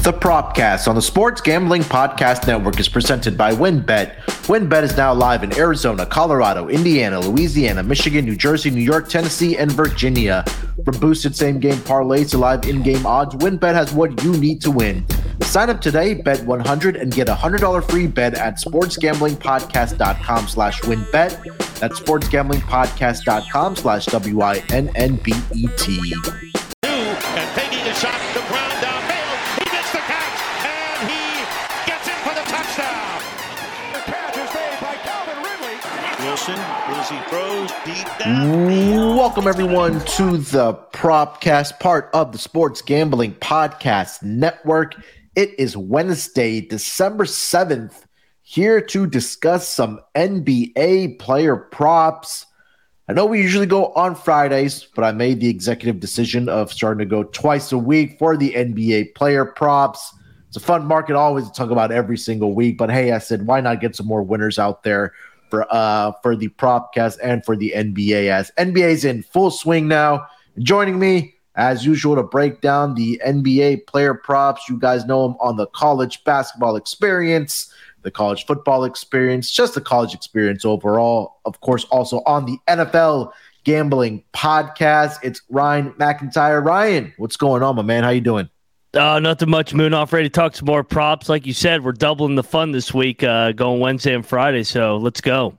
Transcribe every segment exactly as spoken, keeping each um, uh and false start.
The PropCast on the Sports Gambling Podcast Network is presented by WinBet. WinBet is now live in Arizona, Colorado, Indiana, Louisiana, Michigan, New Jersey, New York, Tennessee, and Virginia. From boosted same-game parlays to live in-game odds, WinBet has what you need to win. Sign up today, bet one hundred, and get a one hundred dollars free bet at sportsgamblingpodcast.com slash winbet. That's sportsgamblingpodcast.com slash W-I-N-N-B-E-T. And taking the shot, the ground down. Welcome everyone to the PropCast, part of the Sports Gambling Podcast Network. It is Wednesday, December seventh, here to discuss some N B A player props. I know we usually go on Fridays, but I made the executive decision of starting to go twice a week for the N B A player props. It's a fun market always to talk about every single week, but hey, I said, why not get some more winners out there for uh for the PropCast and for the N B A, as N B A's in full swing now. Joining me, as usual, to break down the N B A player props. You guys know him on the college basketball experience, the college football experience, just the college experience overall. Of course, also on the N F L Gambling Podcast, it's Ryan McIntyre. Ryan, what's going on, my man? How you doing? Uh, nothing much, Munaf. Ready to talk some more props. Like you said, we're doubling the fun this week, uh, going Wednesday and Friday, so let's go.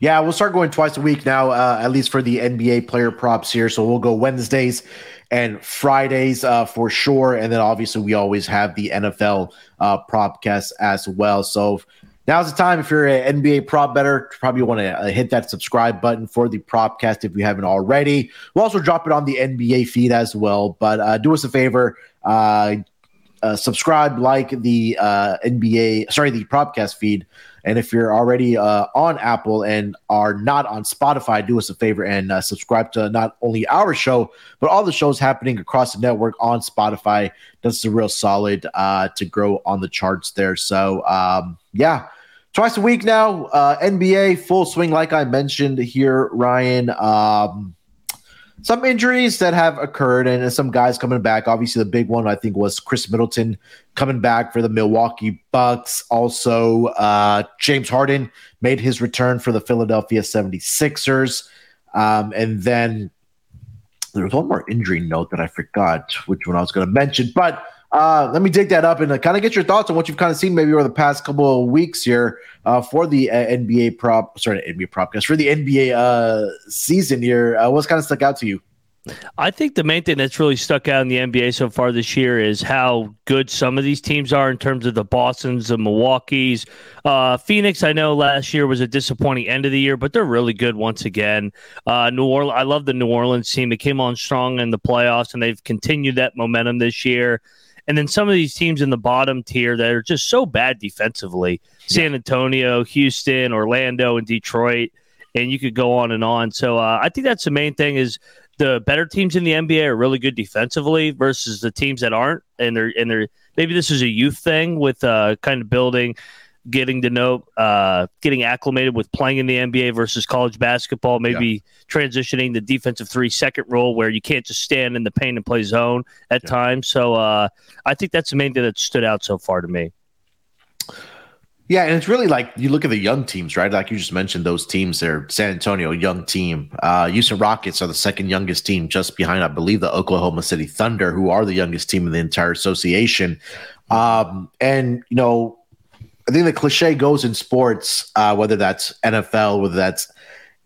Yeah, we'll start going twice a week now, uh, at least for the N B A player props here. So we'll go Wednesdays and Fridays uh, for sure, and then obviously we always have the N F L uh, PropCast as well. So now's the time, if you're an N B A prop better, probably want to uh, hit that subscribe button for the PropCast if you haven't already. We'll also drop it on the N B A feed as well, but uh, do us a favor, uh, uh, subscribe, like the uh, N B A, sorry, the PropCast feed. And if you're already uh, on Apple and are not on Spotify, do us a favor and uh, subscribe to not only our show, but all the shows happening across the network on Spotify. That's a real solid uh, to grow on the charts there. So, um, yeah. Twice a week now, uh, N B A full swing, like I mentioned here, Ryan. Um, some injuries that have occurred and some guys coming back. Obviously, the big one, I think, was Khris Middleton coming back for the Milwaukee Bucks. Also, uh, James Harden made his return for the Philadelphia seventy-sixers. Um, and then there was one more injury note that I forgot which one I was going to mention, but Uh, let me dig that up and uh, kind of get your thoughts on what you've kind of seen maybe over the past couple of weeks here uh, for the uh, N B A prop, sorry, N B A PropCast, for the N B A uh, season here. Uh, what's kind of stuck out to you? I think the main thing that's really stuck out in the N B A so far this year is how good some of these teams are in terms of the Bostons, the Milwaukees. Uh, Phoenix, I know last year was a disappointing end of the year, but they're really good once again. Uh, New Orleans, I love the New Orleans team. They came on strong in the playoffs, and they've continued that momentum this year. And then some of these teams in the bottom tier that are just so bad defensively, San Antonio, Houston, Orlando, and Detroit, and you could go on and on. So uh, I think that's the main thing is the better teams in the N B A are really good defensively versus the teams that aren't. And they're and they're maybe this is a youth thing with uh, kind of building, getting to know, uh, getting acclimated with playing in the N B A versus college basketball, maybe yeah. transitioning the defensive three-second role where you can't just stand in the paint and play zone at yeah. times. So uh, I think that's the main thing that stood out so far to me. Yeah, and it's really like you look at the young teams, right? Like you just mentioned those teams there. San Antonio, young team. Uh, Houston Rockets are the second youngest team just behind, I believe, the Oklahoma City Thunder, who are the youngest team in the entire association. Um, and, you know, I think the cliche goes in sports, uh, whether that's N F L, whether that's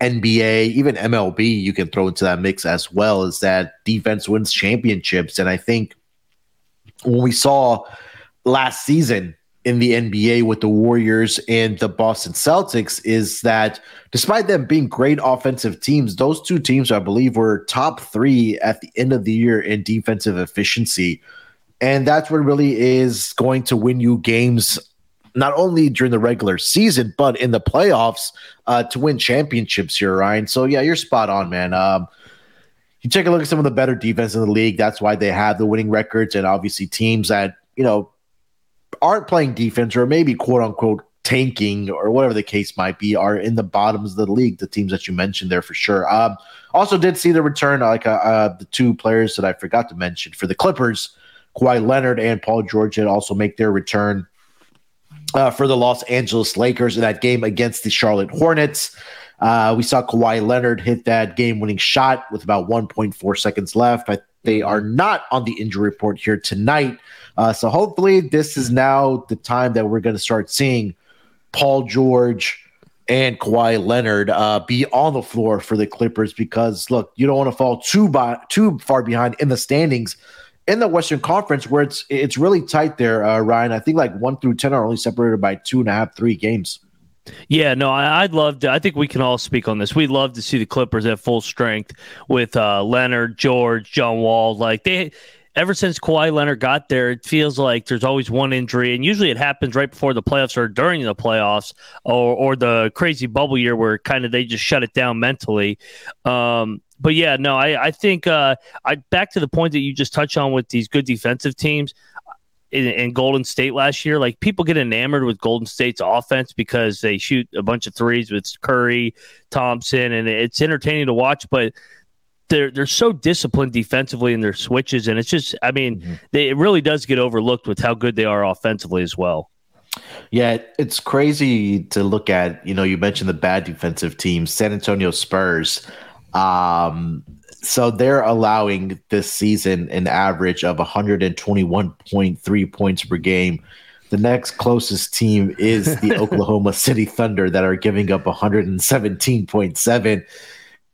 N B A, even M L B, you can throw into that mix as well, is that defense wins championships. And I think when we saw last season in the N B A with the Warriors and the Boston Celtics is that despite them being great offensive teams, those two teams, I believe, were top three at the end of the year in defensive efficiency. And that's what really is going to win you games not only during the regular season, but in the playoffs uh, to win championships here, Ryan. So, yeah, you're spot on, man. Um, you take a look at some of the better defense in the league. That's why they have the winning records, and obviously teams that, you know, aren't playing defense or maybe quote-unquote tanking or whatever the case might be are in the bottoms of the league, the teams that you mentioned there for sure. Um, also did see the return, like uh, uh, the two players that I forgot to mention for the Clippers, Kawhi Leonard and Paul George did also make their return uh, for the Los Angeles Lakers in that game against the Charlotte Hornets. Uh, we saw Kawhi Leonard hit that game-winning shot with about one point four seconds left. I, they are not on the injury report here tonight. Uh, so hopefully this is now the time that we're going to start seeing Paul George and Kawhi Leonard uh, be on the floor for the Clippers because, look, you don't want to fall too by, too far behind in the standings in the Western Conference where it's it's really tight there, uh, Ryan. I think like one through ten are only separated by two and a half, three games. Yeah, no, I, I'd love to. I think we can all speak on this. We'd love to see the Clippers at full strength with uh, Leonard, George, John Wall. Like they, ever since Kawhi Leonard got there, it feels like there's always one injury, and usually it happens right before the playoffs or during the playoffs or or the crazy bubble year where kind of they just shut it down mentally. Um, but yeah, no, I I think uh, I back to the point that you just touched on with these good defensive teams. In, in Golden State last year, like people get enamored with Golden State's offense because they shoot a bunch of threes with Curry, Thompson, and it's entertaining to watch, but they're they're so disciplined defensively in their switches, and it's just, I mean, mm-hmm. they, it really does get overlooked with how good they are offensively as well. Yeah, it's crazy to look at. You know, you mentioned the bad defensive team, San Antonio Spurs. Um, So they're allowing this season an average of one twenty-one point three points per game. The next closest team is the Oklahoma City Thunder that are giving up one seventeen point seven.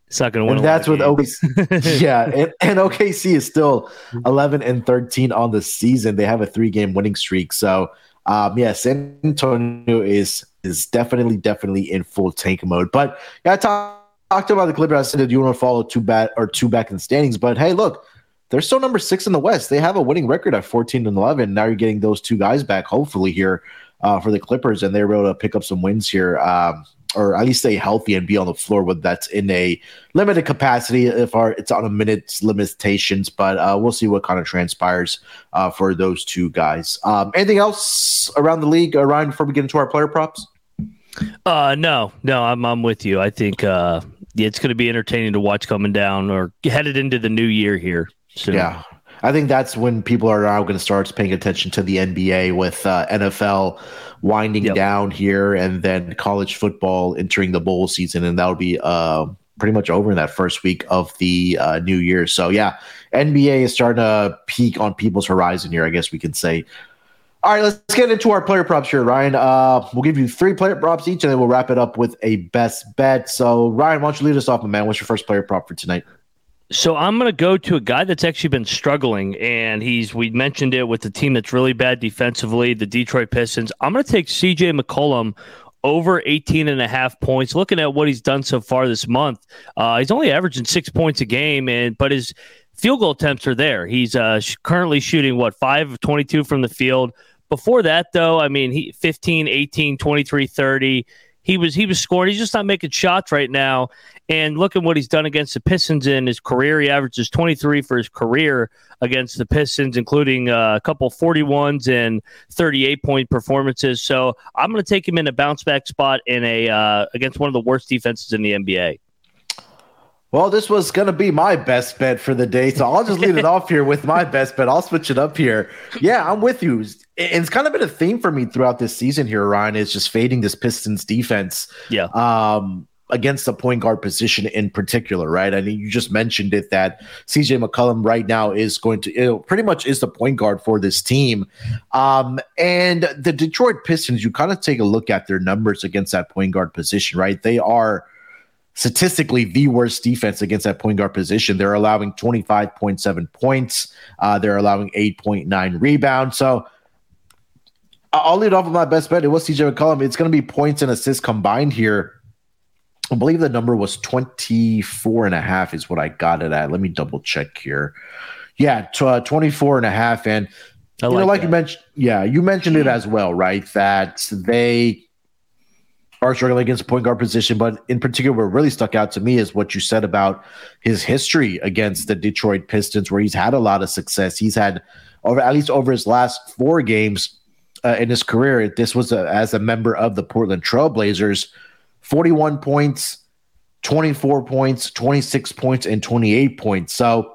It's not going to win. And that's with O K C. yeah, and, and O K C is still eleven and thirteen on the season. They have a three-game winning streak. So, um, yeah, San Antonio is is definitely, definitely in full tank mode. But yeah, Tom. Talked about the Clippers. I said that you want to follow two back or two back in the standings, but hey, look, they're still number six in the West. They have a winning record at fourteen and eleven. Now you're getting those two guys back, hopefully here uh, for the Clippers, and they're able to pick up some wins here, um, or at least stay healthy and be on the floor. Whether that's in a limited capacity, if our it's on a minute's limitations, but uh, we'll see what kind of transpires uh, for those two guys. Um, anything else around the league, uh, Ryan? Before we get into our player props. Uh, no, no, I'm I'm with you. I think uh. It's going to be entertaining to watch coming down or headed into the new year here soon. Yeah. I think that's when people are now going to start paying attention to the N B A with uh, N F L winding yep. down here and then college football entering the bowl season. And that'll be uh, pretty much over in that first week of the uh, new year. So, yeah, N B A is starting to peak on people's horizon here, I guess we can say. All right, let's get into our player props here, Ryan. Uh, we'll give you three player props each, and then we'll wrap it up with a best bet. So, Ryan, why don't you lead us off, my man? What's your first player prop for tonight? So I'm going to go to a guy that's actually been struggling, and he's we mentioned it with the team that's really bad defensively, the Detroit Pistons. I'm going to take C J McCollum over eighteen and a half points. Looking at what he's done so far this month, uh, he's only averaging six points a game, and but his field goal attempts are there. He's uh, sh- currently shooting, what, five of twenty-two from the field. Before that, though, I mean, he fifteen, eighteen, twenty-three, thirty. He was he was scoring. He's just not making shots right now. And look at what he's done against the Pistons in his career. He averages twenty-three for his career against the Pistons, including uh, a couple forty-ones and thirty-eight-point performances. So I'm going to take him in a bounce-back spot in a uh, against one of the worst defenses in the N B A. Well, this was going to be my best bet for the day, so I'll just lead it off here with my best bet. I'll switch it up here. Yeah, I'm with you. It's kind of been a theme for me throughout this season here, Ryan, is just fading this Pistons defense yeah. um, against the point guard position in particular, right? I mean, you just mentioned it that C J McCollum right now is going to, you know, pretty much is the point guard for this team. Um, and the Detroit Pistons, you kind of take a look at their numbers against that point guard position, right? They are statistically the worst defense against that point guard position. They're allowing twenty-five point seven points. Uh, they're allowing eight point nine rebounds. So I'll lead off with my best bet. It was C J McCollum. It's going to be points and assists combined here. I believe the number was twenty-four and a half is what I got it at. Let me double check here. Yeah, t- uh, twenty-four and a half. And I you like, know, like you mentioned, yeah, you mentioned it as well, right? That they are struggling against the point guard position, but in particular, what really stuck out to me is what you said about his history against the Detroit Pistons, where he's had a lot of success. He's had, over at least over his last four games uh, in his career, this was a, as a member of the Portland Trailblazers, forty-one points, twenty-four points, twenty-six points, and twenty-eight points. So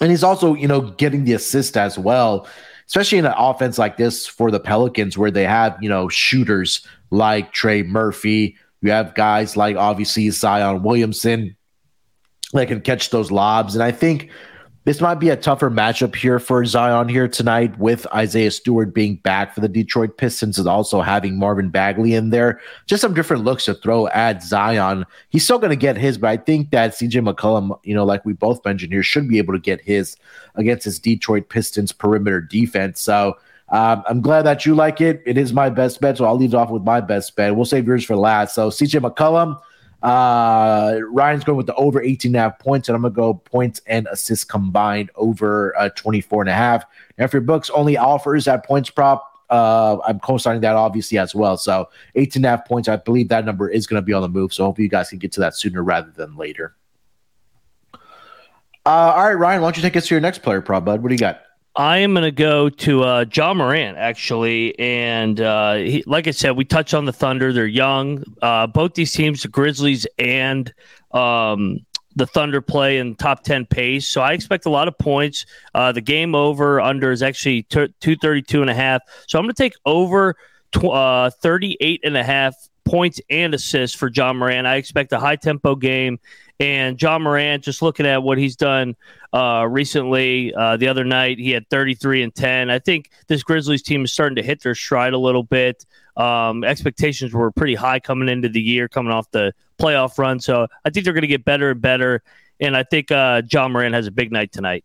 And he's also, you know, getting the assist as well, especially in an offense like this for the Pelicans where they have, you know, shooters like Trey Murphy. You have guys like, obviously, Zion Williamson that can catch those lobs. And I think this might be a tougher matchup here for Zion here tonight with Isaiah Stewart being back for the Detroit Pistons and also having Marvin Bagley in there. Just some different looks to throw at Zion. He's still going to get his, but I think that C J McCollum, you know, like we both mentioned here, should be able to get his against his Detroit Pistons perimeter defense. So um, I'm glad that you like it. It is my best bet, so I'll lead off with my best bet. We'll save yours for last. So C J McCollum. Uh, Ryan's going with the over eighteen and a half points, and I'm going to go points and assists combined over uh, twenty-four and a half. Now, if your books only offers that points prop, uh, I'm co-signing that obviously as well. So eighteen and a half points, I believe that number is going to be on the move. So hopefully you guys can get to that sooner rather than later. Uh, all right, Ryan, why don't you take us to your next player prop, bud? What do you got? I am going to go to uh, John Morant, actually. And uh, he, like I said, we touched on the Thunder. They're young. Uh, both these teams, the Grizzlies and um, the Thunder, play in top ten pace. So I expect a lot of points. Uh, the game over under is actually t- two thirty-two and a half. So I'm going to take over tw- uh, thirty-eight and a half points and assists for John Morant. I expect a high-tempo game. And John Morant, just looking at what he's done uh, recently, uh, the other night, he had thirty-three and ten. I think this Grizzlies team is starting to hit their stride a little bit. Um, expectations were pretty high coming into the year, coming off the playoff run. So I think they're going to get better and better. And I think uh, John Morant has a big night tonight.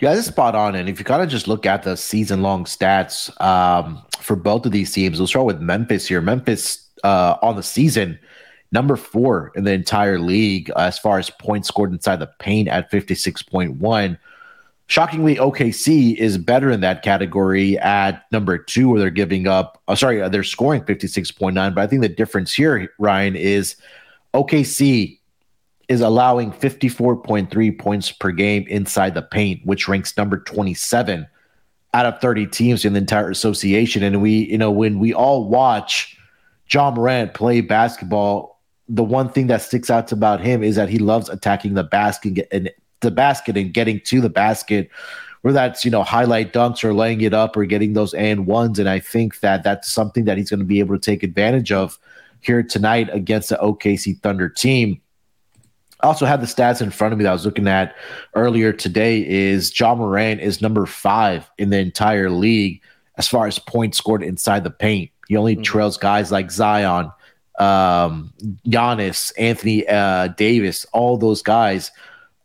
Yeah, this is spot on. And if you kind of just look at the season-long stats um, for both of these teams, we'll start with Memphis here. Memphis uh, on the season, number four in the entire league uh, as far as points scored inside the paint at fifty-six point one. Shockingly, O K C is better in that category at number two, where they're giving up, oh, sorry, they're scoring fifty-six point nine. But I think the difference here, Ryan, is O K C is allowing fifty-four point three points per game inside the paint, which ranks number twenty-seven out of thirty teams in the entire association. And we, you know, when we all watch John Morant play basketball, the one thing that sticks out about him is that he loves attacking the basket and the basket and getting to the basket, whether that's, you know, highlight dunks or laying it up or getting those and ones. And I think that that's something that he's going to be able to take advantage of here tonight against the O K C Thunder team. I also had the stats in front of me that I was looking at earlier today. Is John Morant is number five in the entire league as far as points scored inside the paint. He only mm-hmm. trails guys like Zion, um, Giannis, Anthony uh, Davis. All those guys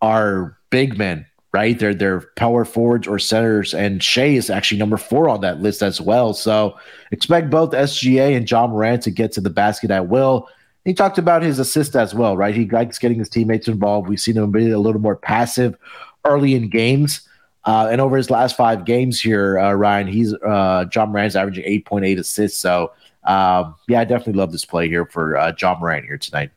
are big men, right? They're they're power forwards or centers, and Shea is actually number four on that list as well. So expect both S G A and John Morant to get to the basket at will. He talked about his assist as well, right? He likes getting his teammates involved. We've seen him be a little more passive early in games. Uh, and over his last five games here, uh, Ryan, he's uh, John Morant's averaging eight point eight assists. So, um, yeah, I definitely love this play here for uh, John Morant here tonight.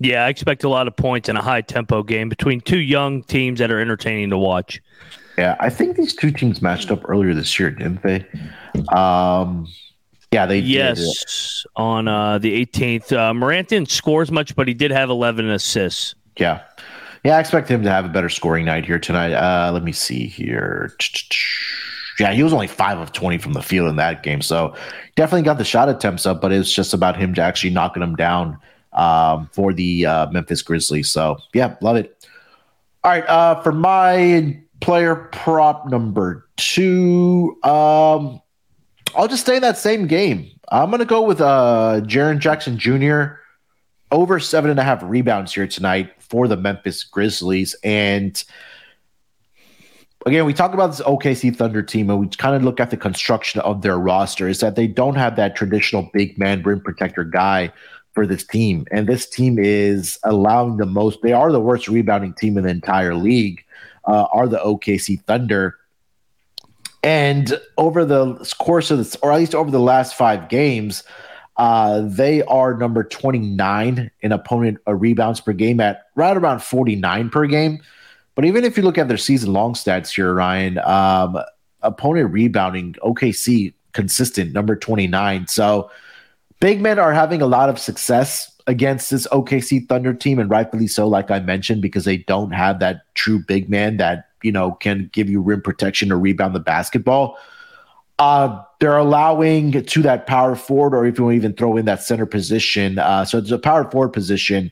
Yeah, I expect a lot of points in a high-tempo game between two young teams that are entertaining to watch. Yeah, I think these two teams matched up earlier this year, didn't they? Um, yeah, they yes, did. Yes, on uh, the eighteenth. Uh, Morant didn't score as much, but he did have eleven assists. Yeah. Yeah, I expect him to have a better scoring night here tonight. Uh, let me see here. Yeah, he was only five of twenty from the field in that game. So definitely got the shot attempts up, but it's just about him actually knocking them down um, for the uh, Memphis Grizzlies. So, yeah, love it. All right, uh, for my player prop number two, um, I'll just stay in that same game. I'm going to go with uh, Jaren Jackson Junior over seven and a half rebounds here tonight for the Memphis Grizzlies. And again, we talk about this O K C Thunder team, and we kind of look at the construction of their roster is that they don't have that traditional big man rim protector guy for this team. And this team is allowing the most, they are the worst rebounding team in the entire league, uh, are the O K C Thunder. And over the course of this, or at least over the last five games, Uh, they are number twenty-nine in opponent uh, rebounds per game at right around forty-nine per game. But even if you look at their season-long stats here, Ryan, um, opponent rebounding, O K C consistent, number twenty-nine. So big men are having a lot of success against this O K C Thunder team, and rightfully so, like I mentioned, because they don't have that true big man that you know, can give you rim protection or rebound the basketball. Uh, they're allowing to that power forward, or if you want to even throw in that center position. Uh, so it's a power forward position.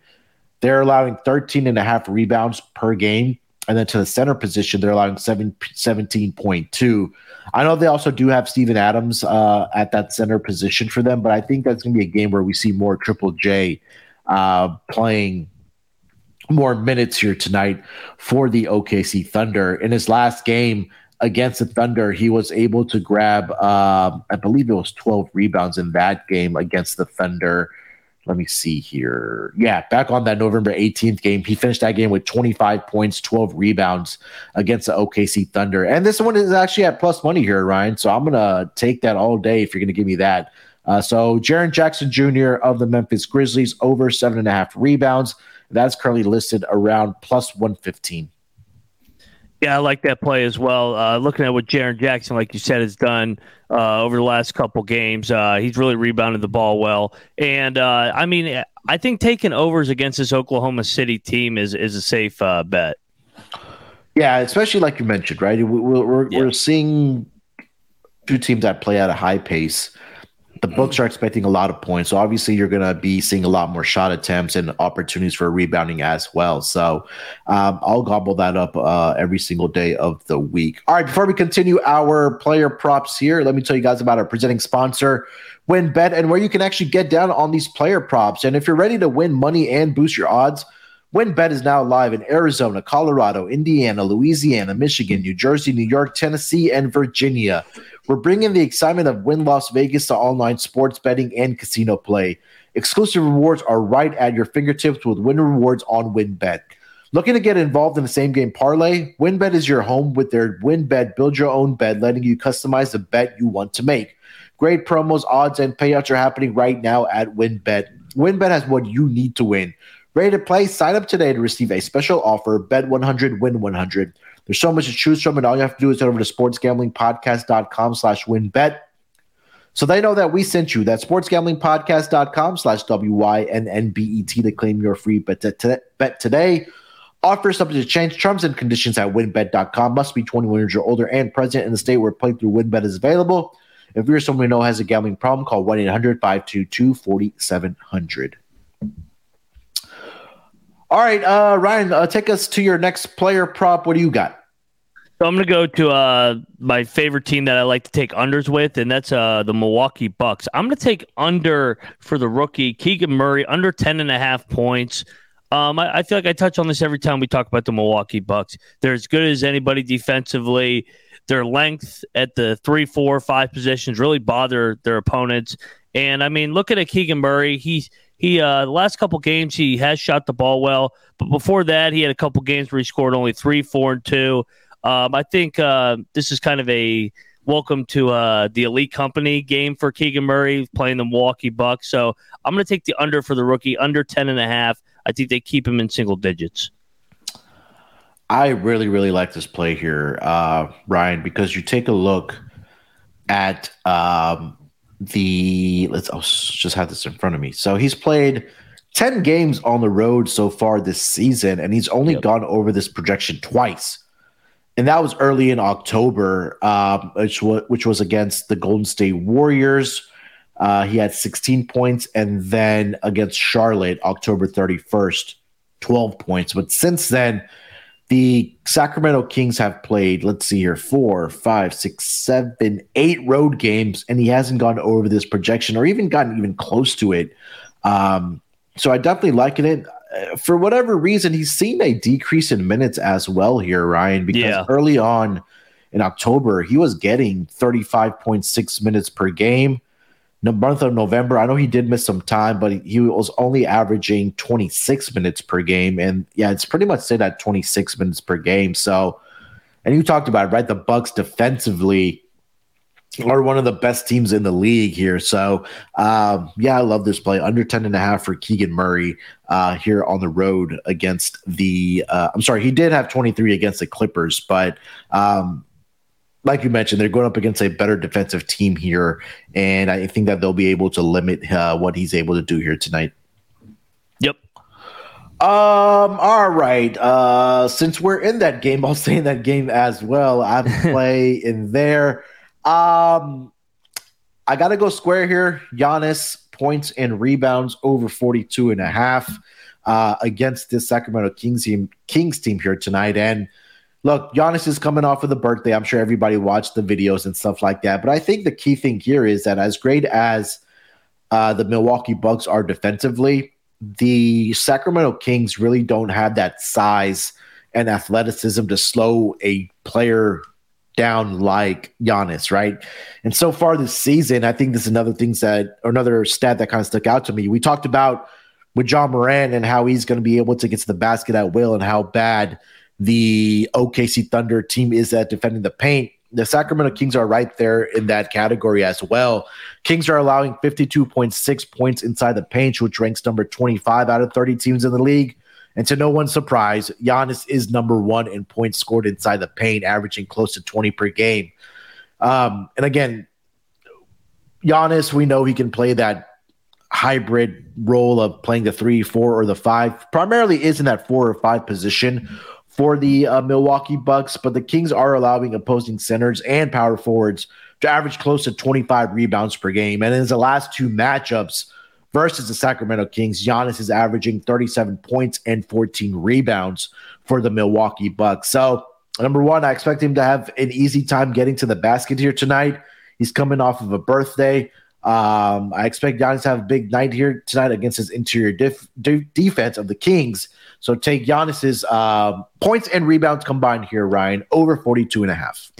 They're allowing thirteen and a half rebounds per game. And then to the center position, they're allowing seventeen point two. I know they also do have Steven Adams uh, at that center position for them, but I think that's going to be a game where we see more Triple J uh, playing more minutes here tonight for the O K C Thunder. In his last game against the Thunder, he was able to grab, uh, I believe it was twelve rebounds in that game against the Thunder. Let me see here. Yeah, back on that November eighteenth game, he finished that game with twenty-five points, twelve rebounds against the O K C Thunder. And this one is actually at plus money here, Ryan. So I'm going to take that all day if you're going to give me that. Uh, so Jaren Jackson Junior of the Memphis Grizzlies, over seven and a half rebounds. That's currently listed around plus one fifteen. Yeah, I like that play as well. Uh, looking at what Jaren Jackson, like you said, has done uh, over the last couple games, uh, he's really rebounded the ball well. And, uh, I mean, I think taking overs against this Oklahoma City team is is a safe uh, bet. Yeah, especially like you mentioned, right? We're, we're, yeah. we're seeing two teams that play at a high pace. The books are expecting a lot of points, so obviously you're going to be seeing a lot more shot attempts and opportunities for rebounding as well. So um, I'll gobble that up uh, every single day of the week. All right, before we continue our player props here, let me tell you guys about our presenting sponsor, WinBet, and where you can actually get down on these player props. And if you're ready to win money and boost your odds, WinBet is now live in Arizona, Colorado, Indiana, Louisiana, Michigan, New Jersey, New York, Tennessee, and Virginia. We're bringing the excitement of Wynn Las Vegas to online sports betting and casino play. Exclusive rewards are right at your fingertips with Wynn Rewards on WinBet. Looking to get involved in the same game parlay? WinBet is your home with their WinBet Build Your Own Bet, letting you customize the bet you want to make. Great promos, odds, and payouts are happening right now at WinBet. WinBet has what you need to win. Ready to play? Sign up today to receive a special offer. Bet one hundred, win one hundred. There's so much to choose from, and all you have to do is head over to sportsgamblingpodcast.com slash WinBet. So they know that we sent you. That's sportsgamblingpodcast.com slash W Y N N B E T to claim your free bet, t- bet today. Offer subject to change. Terms and conditions at winbet dot com. Must be twenty-one years or older and present in the state where playthrough WinBet is available. If you're someone you know has a gambling problem, call one eight hundred five two two four seven zero zero. All right, uh, Ryan, uh, take us to your next player prop. What do you got? So I'm going to go to uh, my favorite team that I like to take unders with, and that's uh, the Milwaukee Bucks. I'm going to take under for the rookie, Keegan Murray, under ten and a half points. Um, I, I feel like I touch on this every time we talk about the Milwaukee Bucks. They're as good as anybody defensively. Their length at the three, four, five positions really bother their opponents. And, I mean, looking at Keegan Murray, he's He uh, the last couple games, he has shot the ball well. But before that, he had a couple games where he scored only three, four, and two. Um, I think uh, this is kind of a welcome to uh, the elite company game for Keegan Murray playing the Milwaukee Bucks. So I'm going to take the under for the rookie, under ten and a half. I think they keep him in single digits. I really, really like this play here, uh, Ryan, because you take a look at um, – The let's I'll just have this in front of me. So he's played ten games on the road so far this season, and he's only yep. gone over this projection twice, and that was early in October, um, which was which was against the Golden State Warriors. Uh, he had sixteen points, and then against Charlotte, October thirty-first, twelve points. But since then, the Sacramento Kings have played, let's see here, four, five, six, seven, eight road games, and he hasn't gone over this projection or even gotten even close to it. Um, so I definitely like it. For whatever reason, he's seen a decrease in minutes as well here, Ryan, because yeah. early on in October, he was getting thirty-five point six minutes per game. The month of November, I know he did miss some time, but he was only averaging twenty-six minutes per game. And, yeah, it's pretty much stayed at twenty-six minutes per game. So, and you talked about it, right? The Bucks defensively are one of the best teams in the league here. So, um, yeah, I love this play. Under ten and a half for Keegan Murray uh, here on the road against the uh, – I'm sorry, he did have twenty-three against the Clippers, but um, – like you mentioned, they're going up against a better defensive team here, and I think that they'll be able to limit uh, what he's able to do here tonight. Yep. Um. All right. Uh. Since we're in that game, I'll stay in that game as well. I play in there. Um. I gotta go square here. Giannis points and rebounds over forty-two and a half uh, against this Sacramento Kings team. Kings team here tonight. And look, Giannis is coming off of the birthday. I'm sure everybody watched the videos and stuff like that. But I think the key thing here is that as great as uh, the Milwaukee Bucks are defensively, the Sacramento Kings really don't have that size and athleticism to slow a player down like Giannis, right? And so far this season, I think this is another thing that, or another stat that kind of stuck out to me. We talked about with John Morant and how he's going to be able to get to the basket at will and how bad the O K C Thunder team is at defending the paint. The Sacramento Kings are right there in that category as well. Kings are allowing fifty-two point six points inside the paint, which ranks number twenty-five out of thirty teams in the league. And to no one's surprise, Giannis is number one in points scored inside the paint, averaging close to twenty per game. Um, and again, Giannis, we know he can play that hybrid role of playing the three, four, or the five. Primarily is in that four or five position for the uh, Milwaukee Bucks, but the Kings are allowing opposing centers and power forwards to average close to twenty-five rebounds per game. And in the last two matchups versus the Sacramento Kings, Giannis is averaging thirty-seven points and fourteen rebounds for the Milwaukee Bucks. So, number one, I expect him to have an easy time getting to the basket here tonight. He's coming off of a birthday. Um, I expect Giannis to have a big night here tonight against his interior def- de- defense of the Kings. So take Giannis's uh, points and rebounds combined here, Ryan, over forty-two and a half.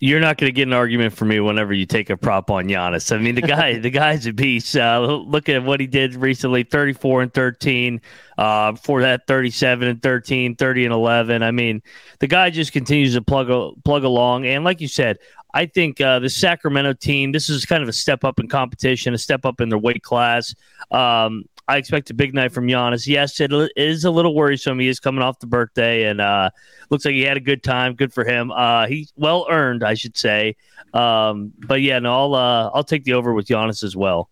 You're not going to get an argument from me whenever you take a prop on Giannis. I mean, the guy, the guy's a beast. Uh, look at what he did recently: thirty-four and thirteen. Uh, before that, thirty-seven and thirteen, thirty and eleven. I mean, the guy just continues to plug plug along. And like you said, I think uh, the Sacramento team, this is kind of a step up in competition, a step up in their weight class. Um, I expect a big night from Giannis. Yes, it is a little worrisome. He is coming off the birthday, and uh, looks like he had a good time. Good for him. Uh, he well earned, I should say. Um, but yeah, no, I'll uh, I'll take the over with Giannis as well.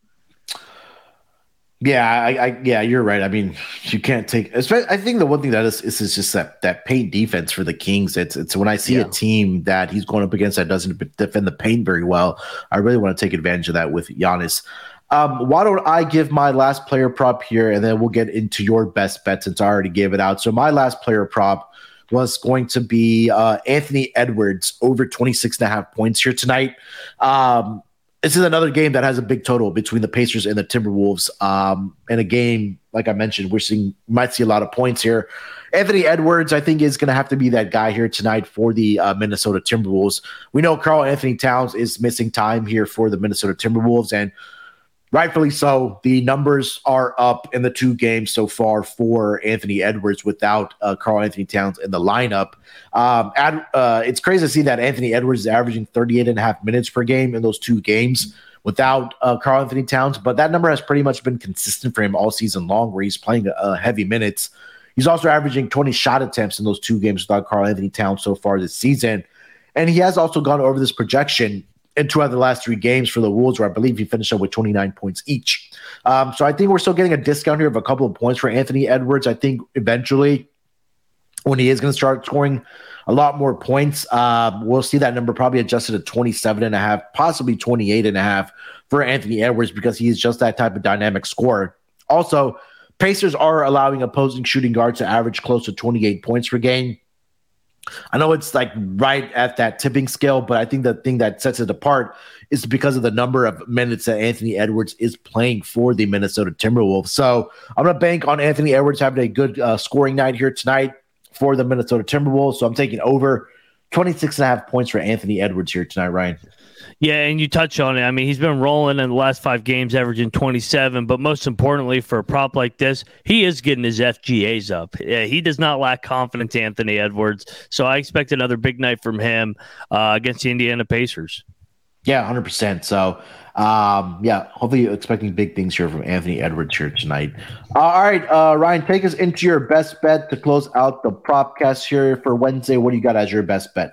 Yeah, I, I yeah, you're right. I mean, you can't take. I think the one thing that is is, is just that that paint defense for the Kings. It's it's when I see yeah. a team that he's going up against that doesn't defend the paint very well, I really want to take advantage of that with Giannis. Um, why don't I give my last player prop here, and then we'll get into your best bet since I already gave it out. So my last player prop was going to be uh, Anthony Edwards over twenty-six and a half points here tonight. Um, this is another game that has a big total between the Pacers and the Timberwolves. Um, and a game, like I mentioned, we're seeing might see a lot of points here. Anthony Edwards, I think, is going to have to be that guy here tonight for the uh, Minnesota Timberwolves. We know Karl Anthony Towns is missing time here for the Minnesota Timberwolves, and rightfully so. The numbers are up in the two games so far for Anthony Edwards without uh, Karl Anthony Towns in the lineup. Um, ad, uh, it's crazy to see that Anthony Edwards is averaging thirty-eight and a half minutes per game in those two games without uh, Karl Anthony Towns, but that number has pretty much been consistent for him all season long where he's playing uh, heavy minutes. He's also averaging twenty shot attempts in those two games without Karl Anthony Towns so far this season, and he has also gone over this projection in two out of the last three games for the Wolves, where I believe he finished up with twenty-nine points each. Um, so I think we're still getting a discount here of a couple of points for Anthony Edwards. I think eventually when he is going to start scoring a lot more points, uh, we'll see that number probably adjusted to twenty-seven and a half, possibly twenty-eight and a half for Anthony Edwards because he is just that type of dynamic scorer. Also, Pacers are allowing opposing shooting guards to average close to twenty-eight points per game. I know it's like right at that tipping scale, but I think the thing that sets it apart is because of the number of minutes that Anthony Edwards is playing for the Minnesota Timberwolves. So I'm going to bank on Anthony Edwards having a good uh, scoring night here tonight for the Minnesota Timberwolves. So I'm taking over twenty-six and a half points for Anthony Edwards here tonight, Ryan. Yeah, and you touch on it. I mean, he's been rolling in the last five games, averaging twenty-seven. But most importantly, for a prop like this, he is getting his F G As up. Yeah, he does not lack confidence, Anthony Edwards. So I expect another big night from him uh, against the Indiana Pacers. Yeah, one hundred percent. So, um, yeah, hopefully you're expecting big things here from Anthony Edwards here tonight. All right, uh, Ryan, take us into your best bet to close out the PropCast here for Wednesday. What do you got as your best bet?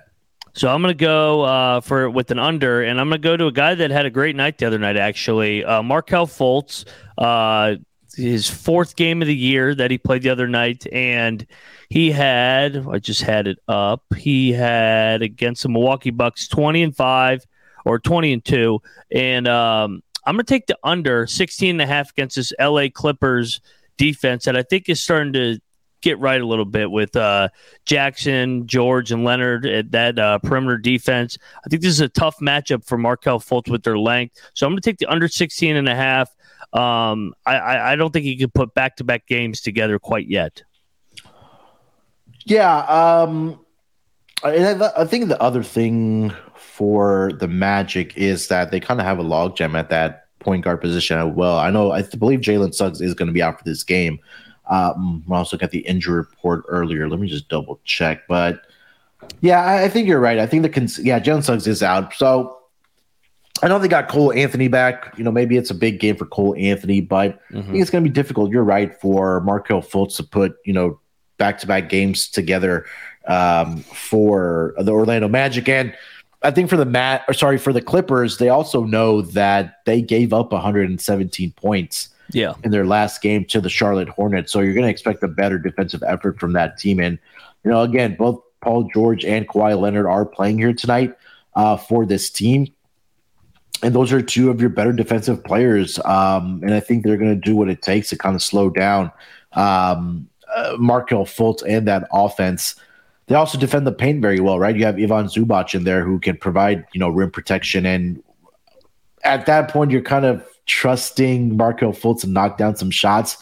So I'm going to go uh, for with an under, and I'm going to go to a guy that had a great night the other night, actually. Uh, Markelle Fultz, uh, his fourth game of the year that he played the other night, and he had, I just had it up, he had against the Milwaukee Bucks twenty and five or twenty and two, and um, I'm going to take the under sixteen and a half against this L A Clippers defense that I think is starting to get right a little bit with uh, Jackson, George, and Leonard at that uh, perimeter defense. I think this is a tough matchup for Markelle Fultz with their length. So I'm going to take the under sixteen and a half. Um, I, I don't think he could put back-to-back games together quite yet. Yeah. Um, I, I think the other thing for the Magic is that they kind of have a logjam at that point guard position as well. I know, I believe Jaylen Suggs is going to be out for this game. Um, I also got the injury report earlier. Let me just double check. But yeah, I, I think you're right. I think the cons- yeah, Jalen Suggs is out. So I know they got Cole Anthony back. You know, maybe it's a big game for Cole Anthony, but mm-hmm. I think it's going to be difficult. You're right, for Markelle Fultz to put, you know, back-to-back games together um, for the Orlando Magic. And I think for the Mat, or sorry, for the Clippers, they also know that they gave up one hundred seventeen points. Yeah, in their last game to the Charlotte Hornets. So you're going to expect a better defensive effort from that team. And, you know, again, both Paul George and Kawhi Leonard are playing here tonight uh, for this team. And those are two of your better defensive players. Um, and I think they're going to do what it takes to kind of slow down um, uh, Markelle Fultz and that offense. They also defend the paint very well, right? You have Ivan Zubac in there who can provide, you know, rim protection. And at that point, you're kind of trusting Markelle Fultz to knock down some shots.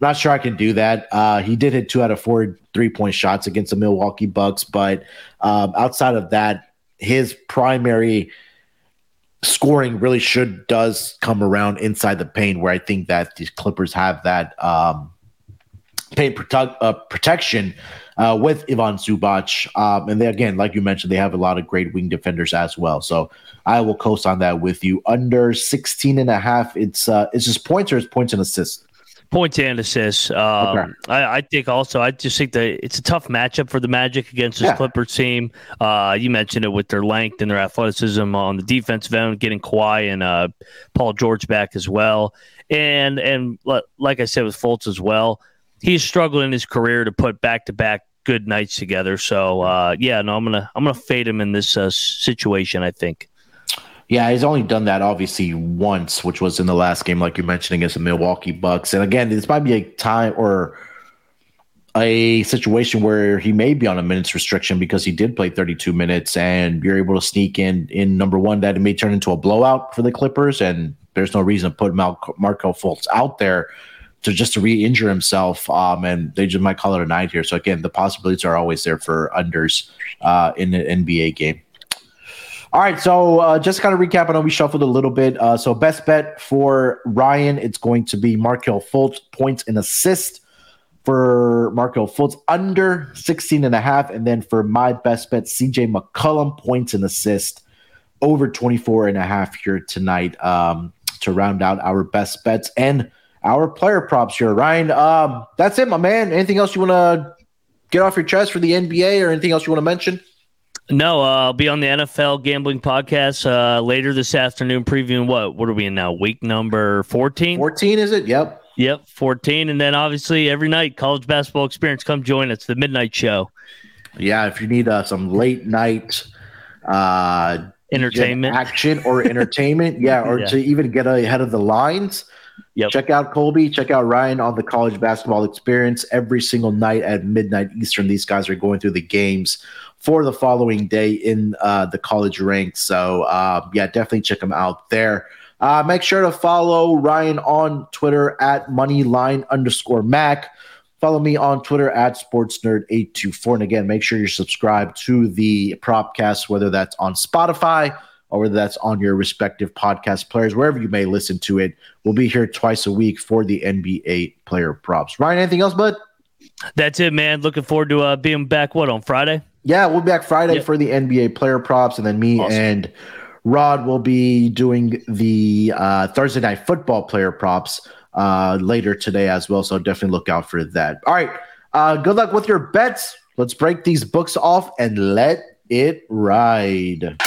Not sure I can do that. Uh, he did hit two out of four three-point shots against the Milwaukee Bucks, but um, outside of that, his primary scoring really should does come around inside the paint, where I think that these Clippers have that um, paint prote- uh, protection uh, with Ivan Zubac. Um, and they, again, like you mentioned, they have a lot of great wing defenders as well. So I will co-sign that with you. Under sixteen and a half, it's uh, it's just points, or it's points and assists? Points and assists. Um, okay. I, I think also, I just think that it's a tough matchup for the Magic against this yeah. Clippers team. Uh, you mentioned it with their length and their athleticism on the defensive end, getting Kawhi and uh, Paul George back as well. And, and like I said, with Fultz as well, he's struggling in his career to put back-to-back good nights together. So, uh, yeah, no, I'm going to I'm gonna fade him in this uh, situation, I think. Yeah, he's only done that, obviously, once, which was in the last game, like you mentioned, against the Milwaukee Bucks. And again, this might be a time or a situation where he may be on a minutes restriction because he did play thirty-two minutes, and you're able to sneak in, in number one, that it may turn into a blowout for the Clippers, and there's no reason to put Mal- Markelle Fultz out there to just to re-injure himself, um, and they just might call it a night here. So, again, the possibilities are always there for unders uh, in an N B A game. All right, so uh, just kind of recap. I know we shuffled a little bit. Uh, so best bet for Ryan, it's going to be Markelle Fultz, points and assist for Markelle Fultz, under sixteen and a half. And then for my best bet, C J McCollum, points and assist, over twenty-four and a half here tonight, um, to round out our best bets and our player props here. Ryan, um, that's it, my man. Anything else you want to get off your chest for the N B A, or anything else you want to mention? No, uh, I'll be on the N F L Gambling Podcast uh, later this afternoon, previewing what? What are we in now? Week number fourteen? fourteen, is it? Yep. Yep, fourteen. And then, obviously, every night, College Basketball Experience. Come join us, the Midnight Show. Yeah, if you need uh, some late-night uh, entertainment action or entertainment, yeah, or yeah. to even get ahead of the lines, yep. Check out Colby, check out Ryan on the College Basketball Experience every single night at midnight Eastern. These guys are going through the games for the following day in uh, the college ranks. So, uh, yeah, definitely check them out there. Uh, make sure to follow Ryan on Twitter at Moneyline underscore Mac. Follow me on Twitter at SportsNerd eight two four. And, again, make sure you're subscribed to the PropCast, whether that's on Spotify or whether that's on your respective podcast players, wherever you may listen to it. We'll be here twice a week for the N B A player props. Ryan, anything else, bud? That's it, man. Looking forward to uh, being back, what, on Friday? Yeah, we'll be back Friday yep. for the N B A player props, and then me awesome. and Rod will be doing the uh, Thursday night football player props uh, later today as well, so definitely look out for that. All right, uh, good luck with your bets. Let's break these books off and let it ride.